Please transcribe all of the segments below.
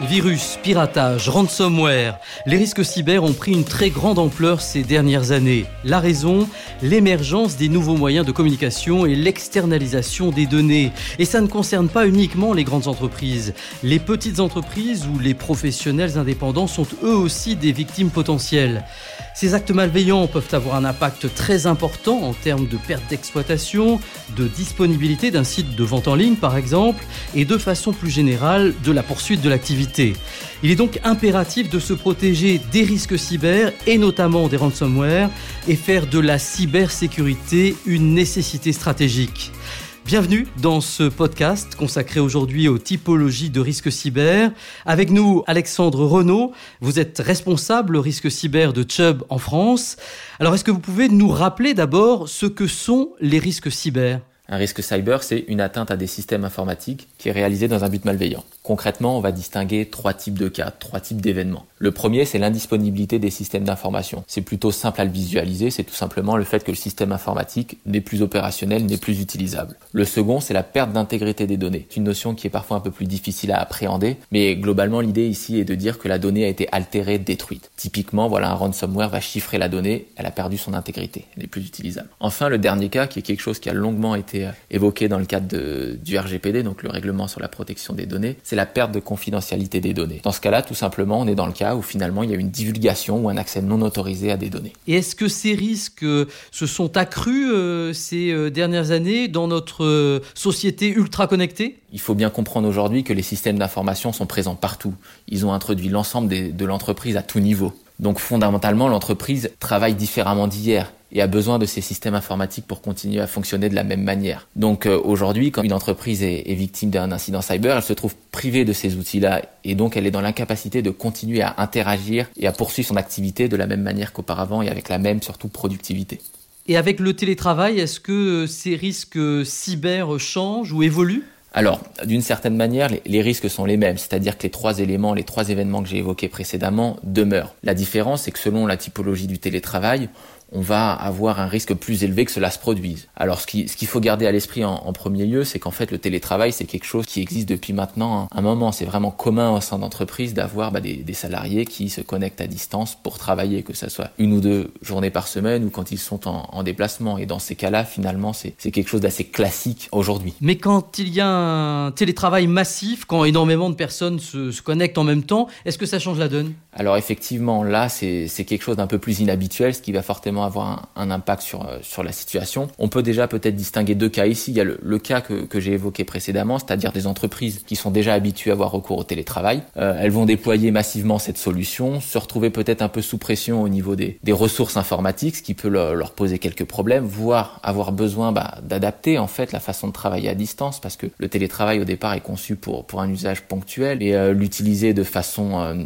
Virus, piratage, ransomware, les risques cyber ont pris une très grande ampleur ces dernières années. La raison, l'émergence des nouveaux moyens de communication et l'externalisation des données. Et ça ne concerne pas uniquement les grandes entreprises. Les petites entreprises ou les professionnels indépendants sont eux aussi des victimes potentielles. Ces actes malveillants peuvent avoir un impact très important en termes de perte d'exploitation, de disponibilité d'un site de vente en ligne par exemple, et de façon plus générale de la poursuite de l'activité. Il est donc impératif de se protéger des risques cyber et notamment des ransomware et faire de la cybersécurité une nécessité stratégique. Bienvenue dans ce podcast consacré aujourd'hui aux typologies de risques cyber. Avec nous, Alexandre Renault, vous êtes responsable risque cyber de Chubb en France. Alors, est-ce que vous pouvez nous rappeler d'abord ce que sont les risques cyber ? Un risque cyber, c'est une atteinte à des systèmes informatiques qui est réalisée dans un but malveillant. Concrètement, on va distinguer trois types de cas, trois types d'événements. Le premier, c'est l'indisponibilité des systèmes d'information. C'est plutôt simple à le visualiser, c'est tout simplement le fait que le système informatique n'est plus opérationnel, n'est plus utilisable. Le second, c'est la perte d'intégrité des données. C'est une notion qui est parfois un peu plus difficile à appréhender, mais globalement, l'idée ici est de dire que la donnée a été altérée, détruite. Typiquement, un ransomware va chiffrer la donnée, elle a perdu son intégrité, elle n'est plus utilisable. Enfin, le dernier cas, qui est quelque chose qui a longuement été évoqué dans le cadre du RGPD, donc le règlement sur la protection des données, c'est la perte de confidentialité des données. Dans ce cas-là, tout simplement, on est dans le cas où finalement il y a une divulgation ou un accès non autorisé à des données. Et est-ce que ces risques se sont accrus ces dernières années dans notre société ultra connectée ? Il faut bien comprendre aujourd'hui que les systèmes d'information sont présents partout. Ils ont introduit l'ensemble de l'entreprise à tout niveau. Donc fondamentalement, l'entreprise travaille différemment d'hier et a besoin de ces systèmes informatiques pour continuer à fonctionner de la même manière. Donc aujourd'hui, quand une entreprise est victime d'un incident cyber, elle se trouve privée de ces outils-là et donc elle est dans l'incapacité de continuer à interagir et à poursuivre son activité de la même manière qu'auparavant et avec la même surtout productivité. Et avec le télétravail, est-ce que ces risques cyber changent ou évoluent ? Alors, d'une certaine manière, les risques sont les mêmes, c'est-à-dire que les trois événements que j'ai évoqués précédemment demeurent. La différence, c'est que selon la typologie du télétravail, on va avoir un risque plus élevé que cela se produise. Alors, ce qu'il faut garder à l'esprit en premier lieu, c'est qu'en fait, le télétravail, c'est quelque chose qui existe depuis maintenant un moment. C'est vraiment commun au sein d'entreprises d'avoir des salariés qui se connectent à distance pour travailler, que ça soit une ou deux journées par semaine ou quand ils sont en déplacement. Et dans ces cas-là, finalement, c'est quelque chose d'assez classique aujourd'hui. Mais quand il y a un télétravail massif, quand énormément de personnes se connectent en même temps, est-ce que ça change la donne ? Alors, effectivement, là, c'est quelque chose d'un peu plus inhabituel, ce qui va fortement avoir un impact sur la situation. On peut déjà peut-être distinguer deux cas ici. Il y a le cas que j'ai évoqué précédemment, c'est-à-dire des entreprises qui sont déjà habituées à avoir recours au télétravail. Elles vont déployer massivement cette solution, se retrouver peut-être un peu sous pression au niveau des ressources informatiques, ce qui peut leur poser quelques problèmes, voire avoir besoin d'adapter en fait la façon de travailler à distance, parce que le télétravail au départ est conçu pour un usage ponctuel et l'utiliser de façon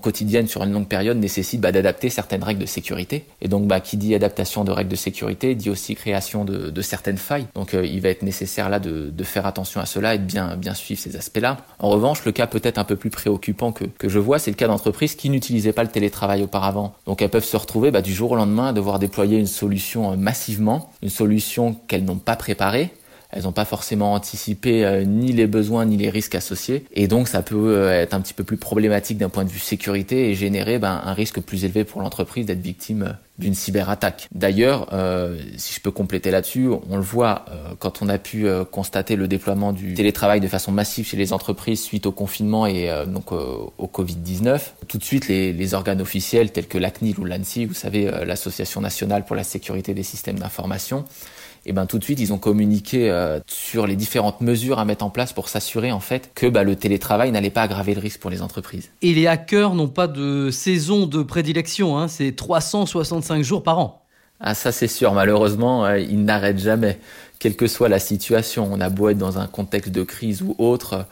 quotidienne sur une longue période nécessite d'adapter certaines règles de sécurité. Et donc qui dit adaptation de règles de sécurité, dit aussi création de certaines failles. Donc il va être nécessaire là de faire attention à cela et de bien suivre ces aspects-là. En revanche, le cas peut-être un peu plus préoccupant que je vois, c'est le cas d'entreprises qui n'utilisaient pas le télétravail auparavant. Donc elles peuvent se retrouver du jour au lendemain à devoir déployer une solution massivement, une solution qu'elles n'ont pas préparée. Elles n'ont pas forcément anticipé ni les besoins ni les risques associés. Et donc, ça peut être un petit peu plus problématique d'un point de vue sécurité et générer un risque plus élevé pour l'entreprise d'être victime d'une cyberattaque. D'ailleurs, si je peux compléter là-dessus, on le voit quand on a pu constater le déploiement du télétravail de façon massive chez les entreprises suite au confinement et au Covid-19. Tout de suite, les organes officiels tels que la CNIL ou l'ANSSI, vous savez, l'Association nationale pour la sécurité des systèmes d'information, tout de suite, ils ont communiqué sur les différentes mesures à mettre en place pour s'assurer en fait que le télétravail n'allait pas aggraver le risque pour les entreprises. Et les hackers n'ont pas de saison de prédilection, hein, c'est 365 jours par an. Ah ça c'est sûr, malheureusement, ils n'arrêtent jamais. Quelle que soit la situation, on a beau être dans un contexte de crise ou autre,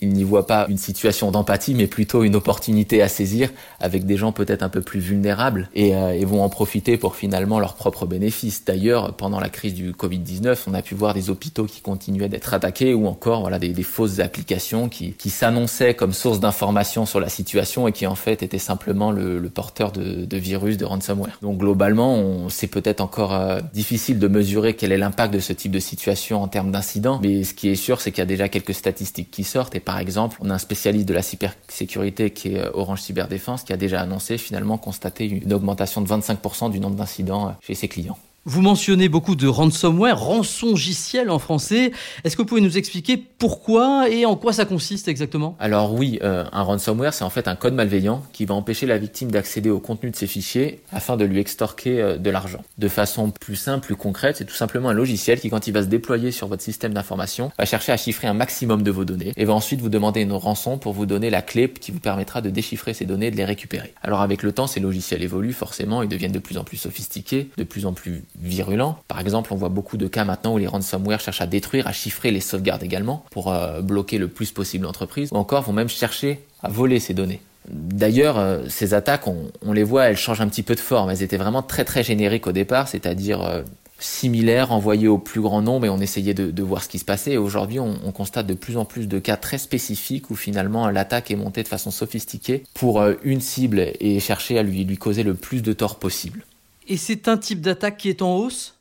ils n'y voient pas une situation d'empathie, mais plutôt une opportunité à saisir avec des gens peut-être un peu plus vulnérables et vont en profiter pour finalement leurs propres bénéfices. D'ailleurs, pendant la crise du Covid-19, on a pu voir des hôpitaux qui continuaient d'être attaqués ou encore des fausses applications qui s'annonçaient comme source d'informations sur la situation et qui en fait étaient simplement le porteur de virus, de ransomware. Donc globalement, c'est peut-être encore difficile de mesurer quel est l'impact de ce type de situation en termes d'incidents, mais ce qui est sûr, c'est qu'il y a déjà quelques statistiques qui sortent et par exemple, on a un spécialiste de la cybersécurité qui est Orange Cyberdéfense qui a déjà annoncé finalement constater une augmentation de 25% du nombre d'incidents chez ses clients. Vous mentionnez beaucoup de ransomware, rançongiciel en français. Est-ce que vous pouvez nous expliquer pourquoi et en quoi ça consiste exactement ? Alors oui, un ransomware, c'est en fait un code malveillant qui va empêcher la victime d'accéder au contenu de ses fichiers afin de lui extorquer de l'argent. De façon plus simple, plus concrète, c'est tout simplement un logiciel qui, quand il va se déployer sur votre système d'information, va chercher à chiffrer un maximum de vos données et va ensuite vous demander une rançon pour vous donner la clé qui vous permettra de déchiffrer ces données et de les récupérer. Alors avec le temps, ces logiciels évoluent forcément, ils deviennent de plus en plus sophistiqués, de plus en plus virulent. Par exemple, on voit beaucoup de cas maintenant où les ransomware cherchent à détruire, à chiffrer les sauvegardes également pour bloquer le plus possible l'entreprise, ou encore vont même chercher à voler ces données. D'ailleurs, ces attaques, on les voit, elles changent un petit peu de forme. Elles étaient vraiment très très génériques au départ, c'est-à-dire similaires, envoyées au plus grand nombre et on essayait de voir ce qui se passait. Et aujourd'hui, on constate de plus en plus de cas très spécifiques où finalement l'attaque est montée de façon sophistiquée pour une cible et chercher à lui causer le plus de tort possible. Et c'est un type d'attaque qui est en hausse ?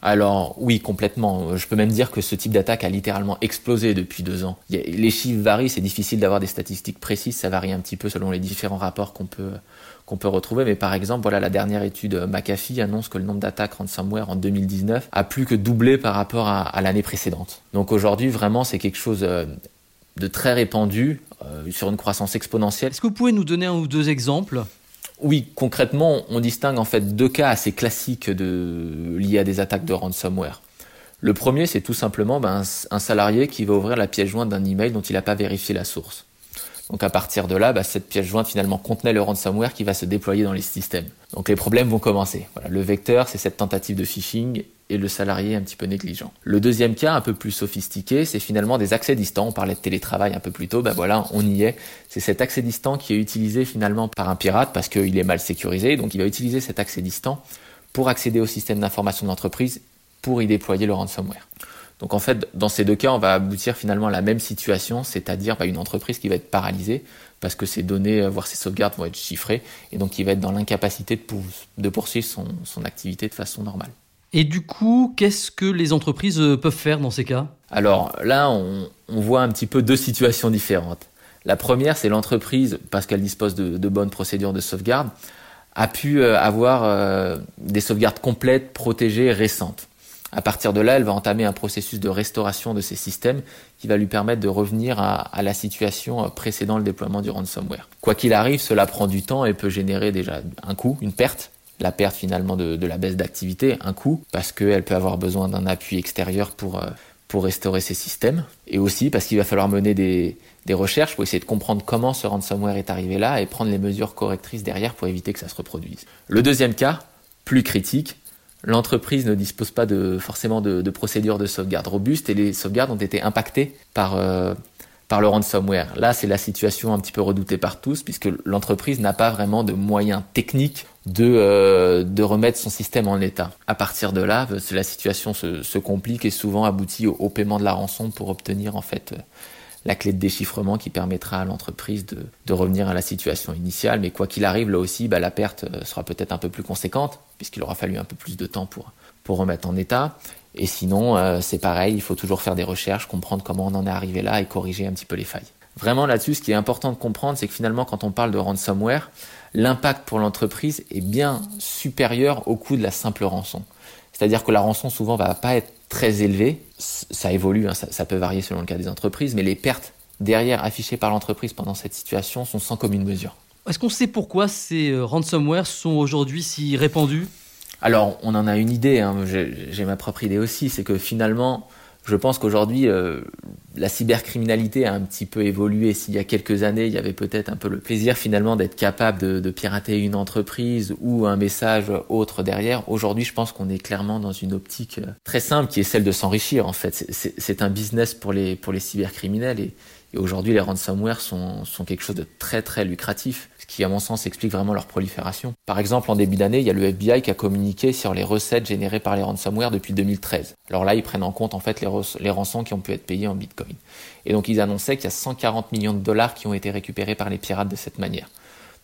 Alors oui, complètement. Je peux même dire que ce type d'attaque a littéralement explosé depuis 2 ans. Les chiffres varient, c'est difficile d'avoir des statistiques précises, ça varie un petit peu selon les différents rapports qu'on peut retrouver. Mais par exemple, voilà, la dernière étude McAfee annonce que le nombre d'attaques ransomware en 2019 a plus que doublé par rapport à l'année précédente. Donc aujourd'hui, vraiment, c'est quelque chose de très répandu, sur une croissance exponentielle. Est-ce que vous pouvez nous donner 1 ou 2 exemples ? Oui, concrètement, on distingue en fait 2 cas assez classiques liés à des attaques de ransomware. Le premier, c'est tout simplement un salarié qui va ouvrir la pièce jointe d'un email dont il n'a pas vérifié la source. Donc à partir de là, cette pièce jointe finalement contenait le ransomware qui va se déployer dans les systèmes. Donc les problèmes vont commencer. Voilà, le vecteur, c'est cette tentative de phishing et le salarié un petit peu négligent. Le deuxième cas, un peu plus sophistiqué, c'est finalement des accès distants. On parlait de télétravail un peu plus tôt, voilà, on y est. C'est cet accès distant qui est utilisé finalement par un pirate parce qu'il est mal sécurisé. Donc il va utiliser cet accès distant pour accéder au système d'information de l'entreprise pour y déployer le ransomware. Donc en fait, dans ces 2 cas, on va aboutir finalement à la même situation, c'est-à-dire une entreprise qui va être paralysée parce que ses données, voire ses sauvegardes vont être chiffrées et donc qui va être dans l'incapacité de poursuivre son activité de façon normale. Et du coup, qu'est-ce que les entreprises peuvent faire dans ces cas ? Alors là, on voit un petit peu 2 situations différentes. La première, c'est l'entreprise, parce qu'elle dispose de bonnes procédures de sauvegarde, a pu avoir des sauvegardes complètes, protégées, récentes. À partir de là, elle va entamer un processus de restauration de ses systèmes qui va lui permettre de revenir à la situation précédant le déploiement du ransomware. Quoi qu'il arrive, cela prend du temps et peut générer déjà un coût, une perte. La perte finalement de la baisse d'activité, un coût, parce qu'elle peut avoir besoin d'un appui extérieur pour restaurer ses systèmes. Et aussi parce qu'il va falloir mener des recherches pour essayer de comprendre comment ce ransomware est arrivé là et prendre les mesures correctrices derrière pour éviter que ça se reproduise. Le deuxième cas, plus critique, l'entreprise ne dispose pas forcément de procédures de sauvegarde robustes et les sauvegardes ont été impactées par le ransomware. Là, c'est la situation un petit peu redoutée par tous puisque l'entreprise n'a pas vraiment de moyens techniques de remettre son système en état. À partir de là, la situation se complique et souvent aboutit au paiement de la rançon pour obtenir en fait la clé de déchiffrement qui permettra à l'entreprise de revenir à la situation initiale. Mais quoi qu'il arrive, là aussi, la perte sera peut-être un peu plus conséquente puisqu'il aura fallu un peu plus de temps pour remettre en état. Et sinon, c'est pareil, il faut toujours faire des recherches, comprendre comment on en est arrivé là et corriger un petit peu les failles. Vraiment là-dessus, ce qui est important de comprendre, c'est que finalement, quand on parle de ransomware, l'impact pour l'entreprise est bien supérieur au coût de la simple rançon. C'est-à-dire que la rançon, souvent, va pas être très élevée. Ça évolue, hein, ça peut varier selon le cas des entreprises, mais les pertes derrière affichées par l'entreprise pendant cette situation sont sans commune mesure. Est-ce qu'on sait pourquoi ces ransomware sont aujourd'hui si répandus ? Alors, on en a une idée, hein. J'ai ma propre idée aussi, c'est que finalement, je pense qu'aujourd'hui, la cybercriminalité a un petit peu évolué. S'il y a quelques années, il y avait peut-être un peu le plaisir finalement d'être capable de pirater une entreprise ou un message autre derrière. Aujourd'hui, je pense qu'on est clairement dans une optique très simple qui est celle de s'enrichir en fait. C'est un business pour les cybercriminels et aujourd'hui, les ransomware sont quelque chose de très très lucratif. Ce qui, à mon sens, explique vraiment leur prolifération. Par exemple, en début d'année, il y a le FBI qui a communiqué sur les recettes générées par les ransomware depuis 2013. Alors là, ils prennent en compte en fait les rançons qui ont pu être payées en bitcoin. Et donc, ils annonçaient qu'il y a 140 millions de dollars qui ont été récupérés par les pirates de cette manière.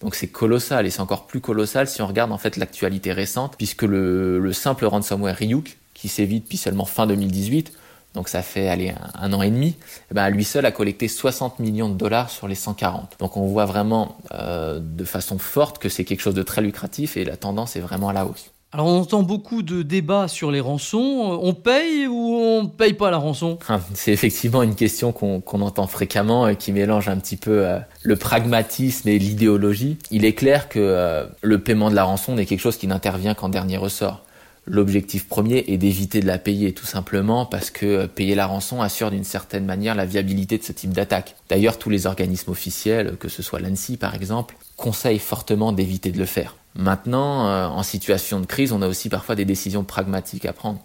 Donc, c'est colossal et c'est encore plus colossal si on regarde en fait l'actualité récente, puisque le simple ransomware Ryuk, qui sévit depuis seulement fin 2018, donc ça fait allez, un an et demi, et ben, lui seul a collecté 60 millions de dollars sur les 140. Donc on voit vraiment de façon forte que c'est quelque chose de très lucratif et la tendance est vraiment à la hausse. Alors on entend beaucoup de débats sur les rançons, on paye ou on paye pas la rançon? C'est effectivement une question qu'on entend fréquemment et qui mélange un petit peu le pragmatisme et l'idéologie. Il est clair que le paiement de la rançon n'est quelque chose qui n'intervient qu'en dernier ressort. L'objectif premier est d'éviter de la payer, tout simplement parce que payer la rançon assure d'une certaine manière la viabilité de ce type d'attaque. D'ailleurs, tous les organismes officiels, que ce soit l'ANSSI par exemple, conseillent fortement d'éviter de le faire. Maintenant, en situation de crise, on a aussi parfois des décisions pragmatiques à prendre.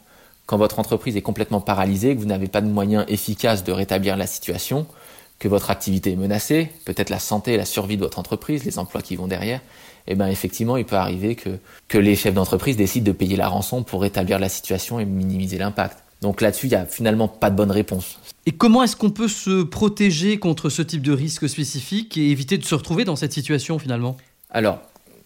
Quand votre entreprise est complètement paralysée, que vous n'avez pas de moyens efficaces de rétablir la situation, que votre activité est menacée, peut-être la santé et la survie de votre entreprise, les emplois qui vont derrière, eh ben effectivement, il peut arriver que les chefs d'entreprise décident de payer la rançon pour rétablir la situation et minimiser l'impact. Donc là-dessus, il n'y a finalement pas de bonne réponse. Et comment est-ce qu'on peut se protéger contre ce type de risque spécifique et éviter de se retrouver dans cette situation finalement? Alors,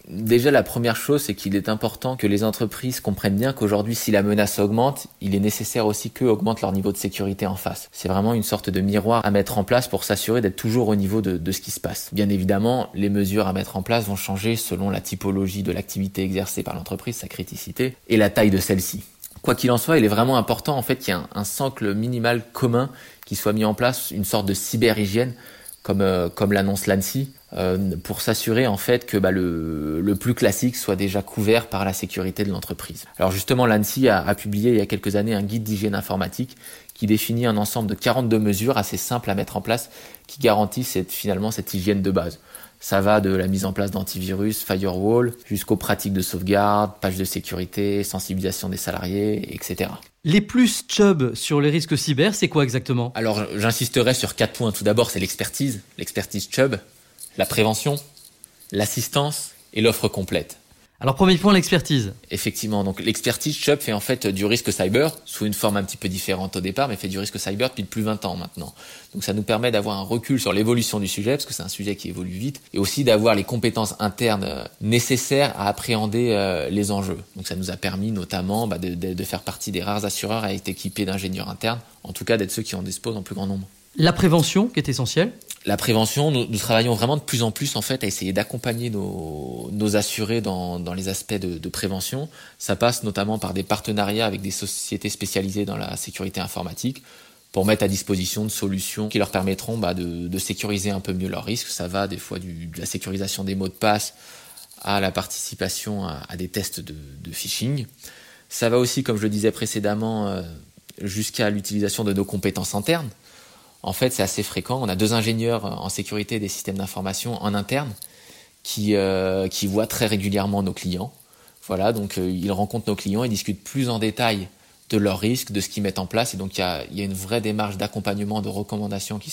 déjà, la première chose, c'est qu'il est important que les entreprises comprennent bien qu'aujourd'hui, si la menace augmente, il est nécessaire aussi qu'eux augmentent leur niveau de sécurité en face. C'est vraiment une sorte de miroir à mettre en place pour s'assurer d'être toujours au niveau de ce qui se passe. Bien évidemment, les mesures à mettre en place vont changer selon la typologie de l'activité exercée par l'entreprise, sa criticité et la taille de celle-ci. Quoi qu'il en soit, il est vraiment important en fait qu'il y ait un socle minimal commun qui soit mis en place, une sorte de cyberhygiène, comme l'annonce l'ANSSI, pour s'assurer en fait que le plus classique soit déjà couvert par la sécurité de l'entreprise. Alors justement, l'ANSSI a publié il y a quelques années un guide d'hygiène informatique qui définit un ensemble de 42 mesures assez simples à mettre en place qui garantissent cette hygiène de base. Ça va de la mise en place d'antivirus, firewall, jusqu'aux pratiques de sauvegarde, pages de sécurité, sensibilisation des salariés, etc. Les plus Chubb sur les risques cyber, c'est quoi exactement? Alors j'insisterai sur 4 points. Tout d'abord, c'est l'expertise Chubb, la prévention, l'assistance et l'offre complète. Alors premier point, l'expertise. Effectivement, donc l'expertise Chubb fait en fait du risque cyber, sous une forme un petit peu différente au départ, mais fait du risque cyber depuis plus de 20 ans maintenant. Donc ça nous permet d'avoir un recul sur l'évolution du sujet, parce que c'est un sujet qui évolue vite, et aussi d'avoir les compétences internes nécessaires à appréhender les enjeux. Donc ça nous a permis notamment de faire partie des rares assureurs à être équipés d'ingénieurs internes, en tout cas d'être ceux qui en disposent en plus grand nombre. La prévention qui est essentielle. La prévention, nous travaillons vraiment de plus en plus en fait à essayer d'accompagner nos assurés dans les aspects de prévention. Ça passe notamment par des partenariats avec des sociétés spécialisées dans la sécurité informatique pour mettre à disposition de solutions qui leur permettront de sécuriser un peu mieux leurs risques. Ça va des fois de la sécurisation des mots de passe à la participation à des tests de phishing. Ça va aussi, comme je le disais précédemment, jusqu'à l'utilisation de nos compétences internes. En fait, c'est assez fréquent. On a 2 ingénieurs en sécurité des systèmes d'information en interne qui voient très régulièrement nos clients. Voilà, donc ils rencontrent nos clients, ils discutent plus en détail de leurs risques, de ce qu'ils mettent en place. Et donc, il y a une vraie démarche d'accompagnement, de recommandation qui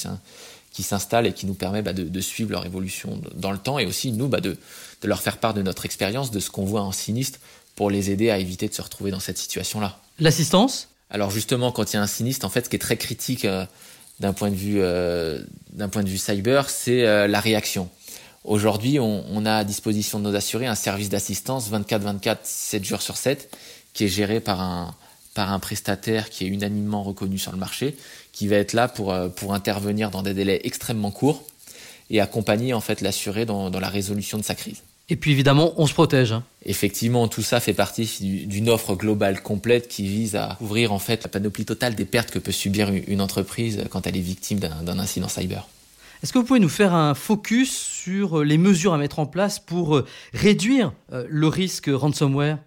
s'installe et qui nous permet de suivre leur évolution dans le temps et aussi, nous, de leur faire part de notre expérience, de ce qu'on voit en sinistre pour les aider à éviter de se retrouver dans cette situation-là. L'assistance ? Alors justement, quand il y a un sinistre, en fait, ce qui est très critique... D'un point de vue cyber, c'est la réaction. Aujourd'hui, on a à disposition de nos assurés un service d'assistance 24/24, 7 jours sur 7, qui est géré par un prestataire qui est unanimement reconnu sur le marché, qui va être là pour intervenir dans des délais extrêmement courts et accompagner en fait l'assuré dans la résolution de sa crise. Et puis évidemment, on se protège. Effectivement, tout ça fait partie d'une offre globale complète qui vise à couvrir en fait la panoplie totale des pertes que peut subir une entreprise quand elle est victime d'un incident cyber. Est-ce que vous pouvez nous faire un focus sur les mesures à mettre en place pour réduire le risque ransomware?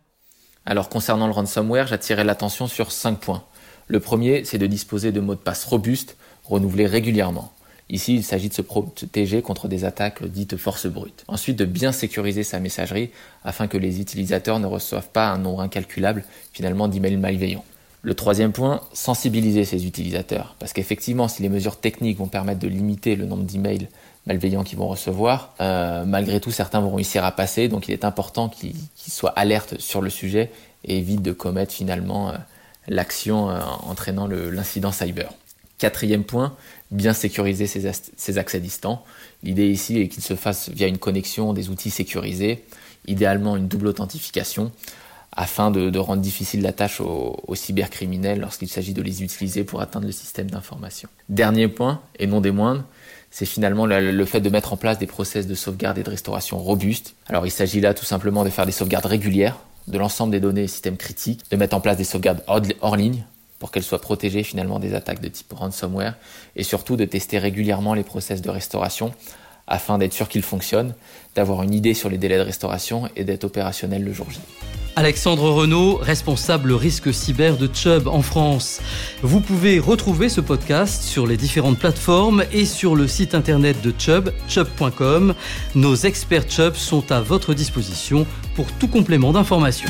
Alors concernant le ransomware, j'attirais l'attention sur 5 points. Le premier, c'est de disposer de mots de passe robustes, renouvelés régulièrement. Ici, il s'agit de se protéger contre des attaques dites force brute. Ensuite, de bien sécuriser sa messagerie afin que les utilisateurs ne reçoivent pas un nombre incalculable, finalement, d'emails malveillants. Le troisième point, sensibiliser ses utilisateurs. Parce qu'effectivement, si les mesures techniques vont permettre de limiter le nombre d'emails malveillants qu'ils vont recevoir, malgré tout, certains vont réussir à passer. Donc, il est important qu'ils soient alertes sur le sujet et évitent de commettre finalement l'action entraînant l'incident cyber. Quatrième point, bien sécuriser ses accès distants. L'idée ici est qu'ils se fassent via une connexion des outils sécurisés, idéalement une double authentification, afin de rendre difficile la tâche aux cybercriminels lorsqu'il s'agit de les utiliser pour atteindre le système d'information. Dernier point, et non des moindres, c'est finalement le fait de mettre en place des process de sauvegarde et de restauration robustes. Alors il s'agit là tout simplement de faire des sauvegardes régulières de l'ensemble des données et systèmes critiques, de mettre en place des sauvegardes hors ligne pour qu'elles soient protégées finalement des attaques de type ransomware, et surtout de tester régulièrement les process de restauration afin d'être sûr qu'ils fonctionnent, d'avoir une idée sur les délais de restauration et d'être opérationnel le jour J. Alexandre Renault, responsable risque cyber de Chubb en France. Vous pouvez retrouver ce podcast sur les différentes plateformes et sur le site internet de Chubb, chubb.com. Nos experts Chubb sont à votre disposition pour tout complément d'information.